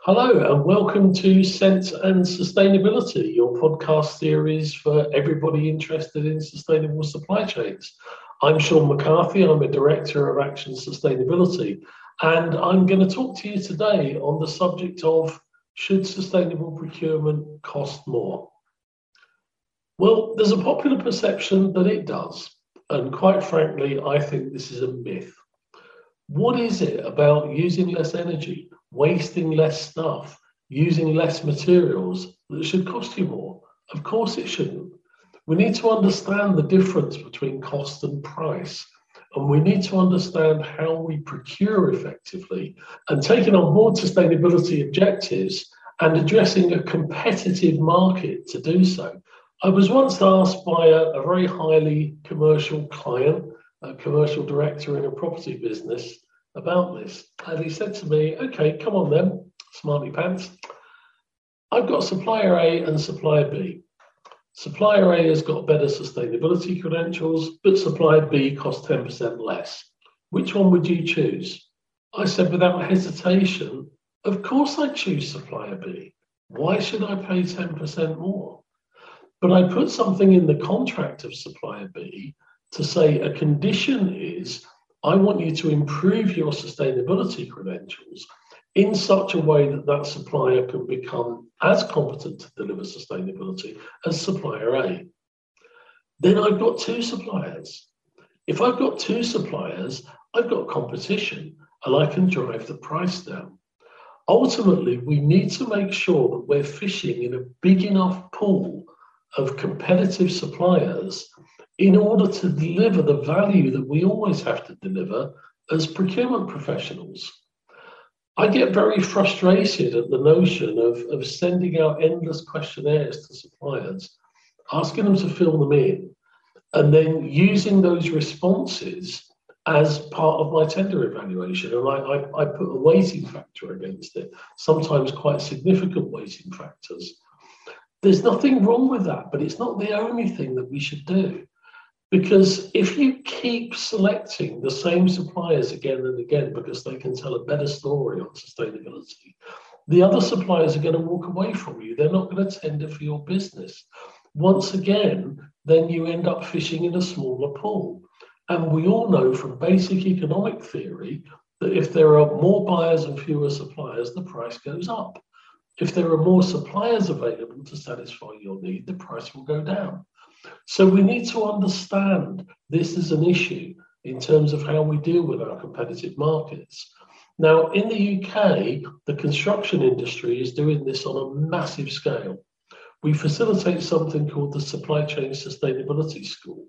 Hello and welcome to Sense and Sustainability, your podcast series for everybody interested in sustainable supply chains. I'm Sean McCarthy, I'm a Director of Action Sustainability, and I'm going to talk to you today on the subject of should sustainable procurement cost more? Well, there's a popular perception that it does, and quite frankly, I think this is a myth. What is it about using less energy, wasting less stuff, using less materials that should cost you more? Of course it shouldn't. We need to understand the difference between cost and price, and we need to understand how we procure effectively, and taking on board sustainability objectives and addressing a competitive market to do so. I was once asked by a very highly commercial client, a commercial director in a property business, about this, and he said to me, okay, come on then, smarty pants, I've got supplier A and supplier B. Supplier A has got better sustainability credentials, but supplier B costs 10% less. Which one would you choose? I said without hesitation, of course I choose supplier B. Why should I pay 10% more? But I put something in the contract of supplier B to say a condition is I want you to improve your sustainability credentials in such a way that that supplier can become as competent to deliver sustainability as supplier A. Then I've got two suppliers. If I've got two suppliers, I've got competition and I can drive the price down. Ultimately, we need to make sure that we're fishing in a big enough pool of competitive suppliers in order to deliver the value that we always have to deliver as procurement professionals. I get very frustrated at the notion of sending out endless questionnaires to suppliers, asking them to fill them in, and then using those responses as part of my tender evaluation. And I put a weighting factor against it, sometimes quite significant weighting factors. There's nothing wrong with that, but it's not the only thing that we should do. Because if you keep selecting the same suppliers again and again because they can tell a better story on sustainability, the other suppliers are going to walk away from you. They're not going to tender for your business. Once again, then you end up fishing in a smaller pool. And we all know from basic economic theory that if there are more buyers and fewer suppliers, the price goes up. If there are more suppliers available to satisfy your need, the price will go down. So we need to understand this is an issue in terms of how we deal with our competitive markets. Now, in the UK, the construction industry is doing this on a massive scale. We facilitate something called the Supply Chain Sustainability School.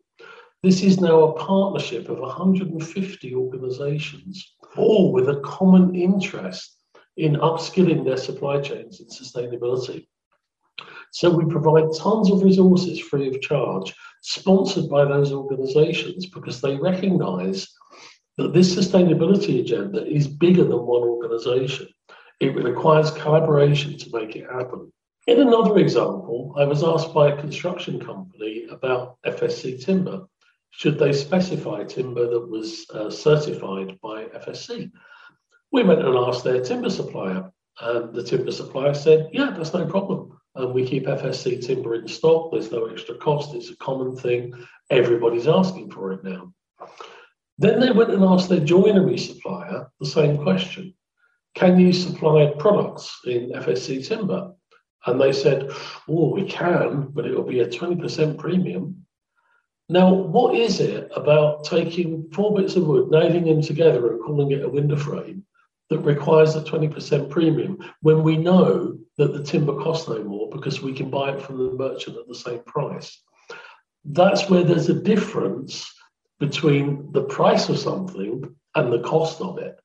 This is now a partnership of 150 organisations, all with a common interest in upskilling their supply chains in sustainability. So we provide tons of resources free of charge, sponsored by those organisations, because they recognise that this sustainability agenda is bigger than one organisation. It requires collaboration to make it happen. In another example, I was asked by a construction company about FSC timber. Should they specify timber that was certified by FSC? We went and asked their timber supplier, and the timber supplier said, yeah, that's no problem. And we keep FSC timber in stock, there's no extra cost, it's a common thing, everybody's asking for it now. Then they went and asked their joinery supplier the same question. Can you supply products in FSC timber? And they said, oh, we can, but it'll be a 20% premium. Now, what is it about taking four bits of wood, nailing them together and calling it a window frame that requires a 20% premium when we know that the timber costs no more because we can buy it from the merchant at the same price? That's where there's a difference between the price of something and the cost of it.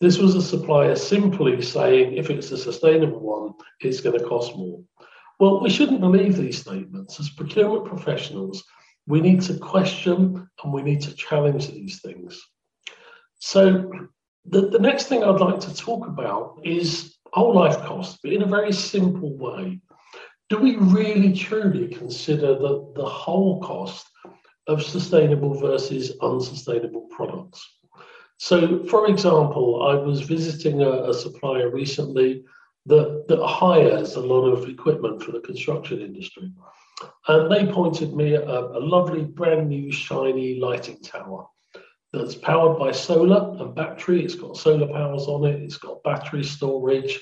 This was a supplier simply saying, if it's a sustainable one, it's going to cost more. Well, we shouldn't believe these statements. As procurement professionals, we need to question and we need to challenge these things. So the next thing I'd like to talk about is whole life costs, but in a very simple way. Do we really truly consider the whole cost of sustainable versus unsustainable products? So, for example, I was visiting a supplier recently that hires a lot of equipment for the construction industry. And they pointed me at a lovely brand new shiny lighting tower that's powered by solar and battery. It's got solar panels on it, it's got battery storage.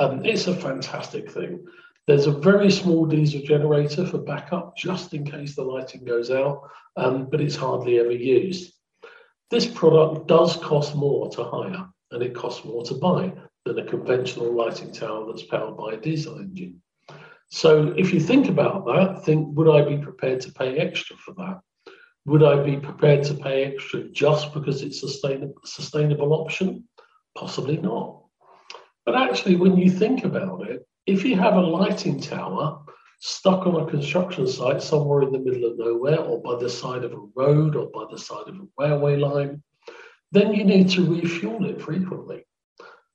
It's a fantastic thing. There's a very small diesel generator for backup just in case the lighting goes out, but it's hardly ever used. This product does cost more to hire, and it costs more to buy than a conventional lighting tower that's powered by a diesel engine. So if you think about that, think, would I be prepared to pay extra for that? Would I be prepared to pay extra just because it's a sustainable option? Possibly not. But actually, when you think about it, if you have a lighting tower stuck on a construction site somewhere in the middle of nowhere, or by the side of a road, or by the side of a railway line, then you need to refuel it frequently.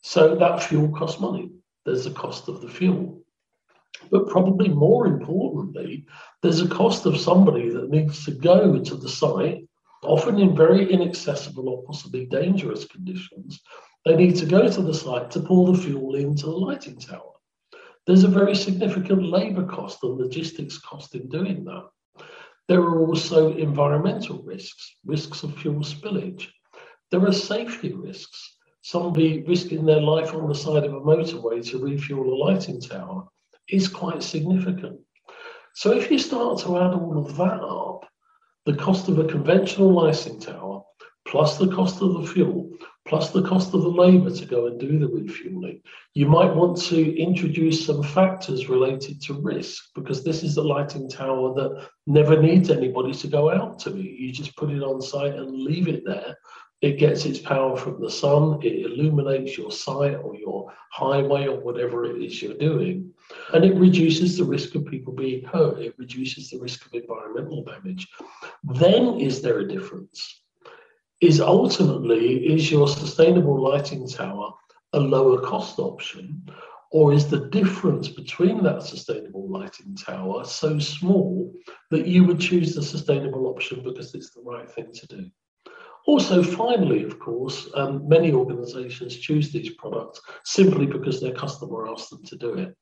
So that fuel costs money. There's a cost of the fuel. But probably more importantly, there's a cost of somebody that needs to go to the site, often in very inaccessible or possibly dangerous conditions. They need to go to the site to pour the fuel into the lighting tower. There's a very significant labour cost and logistics cost in doing that. There are also environmental risks, risks of fuel spillage. There are safety risks, somebody risking their life on the side of a motorway to refuel a lighting tower is quite significant. So if you start to add all of that up, the cost of a conventional lighting tower, plus the cost of the fuel, plus the cost of the labour to go and do the refuelling, you might want to introduce some factors related to risk, because this is a lighting tower that never needs anybody to go out to. You just put it on site and leave it there. It gets its power from the sun, it illuminates your site or your highway or whatever it is you're doing, and it reduces the risk of people being hurt, it reduces the risk of environmental damage. Then is there a difference? Ultimately, is your sustainable lighting tower a lower cost option, or is the difference between that sustainable lighting tower so small that you would choose the sustainable option because it's the right thing to do? Also, finally, of course, many organisations choose these products simply because their customer asked them to do it.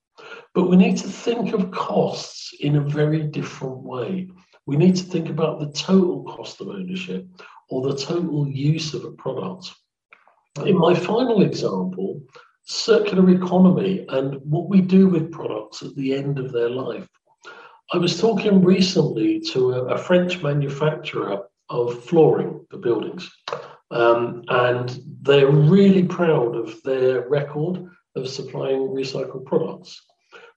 But we need to think of costs in a very different way. We need to think about the total cost of ownership or the total use of a product. In my final example, circular economy and what we do with products at the end of their life. I was talking recently to a French manufacturer of flooring for buildings, and they're really proud of their record of supplying recycled products.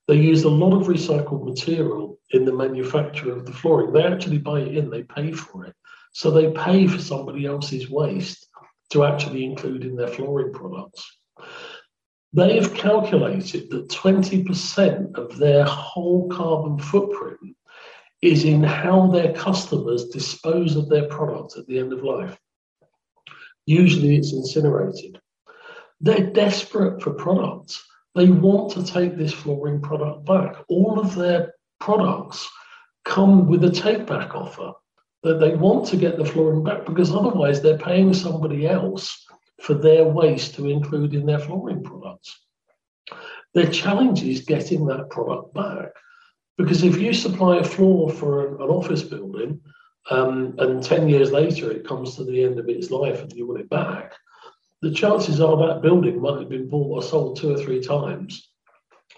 They use a lot of recycled material in the manufacture of the flooring. They actually buy it in, they pay for it. So they pay for somebody else's waste to actually include in their flooring products. They have calculated that 20% of their whole carbon footprint is in how their customers dispose of their product at the end of life. Usually it's incinerated. They're desperate for products. They want to take this flooring product back. All of their products come with a take-back offer that they want to get the flooring back, because otherwise they're paying somebody else for their waste to include in their flooring products. Their challenge is getting that product back. Because if you supply a floor for an office building and 10 years later it comes to the end of its life and you want it back, the chances are that building might have been bought or sold 2 or 3 times.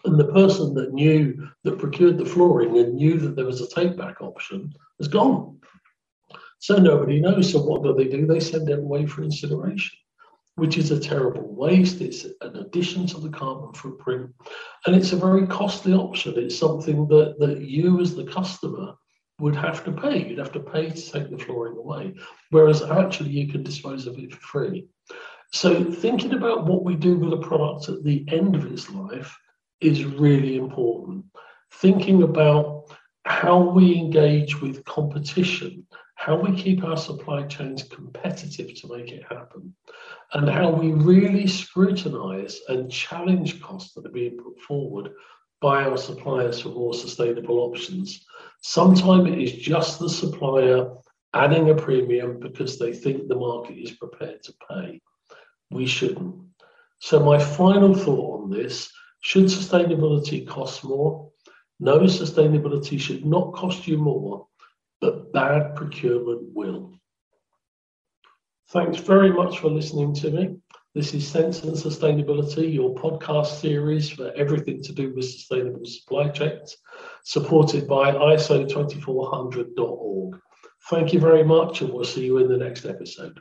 And the person that knew, that procured the flooring and knew that there was a take-back option, is gone. So nobody knows. So what do? They send it away for incineration, which is a terrible waste. It's an addition to the carbon footprint, and it's a very costly option. It's something that you as the customer would have to pay. You'd have to pay to take the flooring away, whereas actually you can dispose of it for free. So thinking about what we do with a product at the end of its life is really important. Thinking about how we engage with competition, how we keep our supply chains competitive to make it happen, and how we really scrutinise and challenge costs that are being put forward by our suppliers for more sustainable options. Sometimes it is just the supplier adding a premium because they think the market is prepared to pay. We shouldn't. So my final thought on this Should sustainability cost more? No, sustainability should not cost you more, but bad procurement will. Thanks very much for listening to me. This is Sense and Sustainability, your podcast series for everything to do with sustainable supply chains, supported by ISO2400.org. Thank you very much, and we'll see you in the next episode.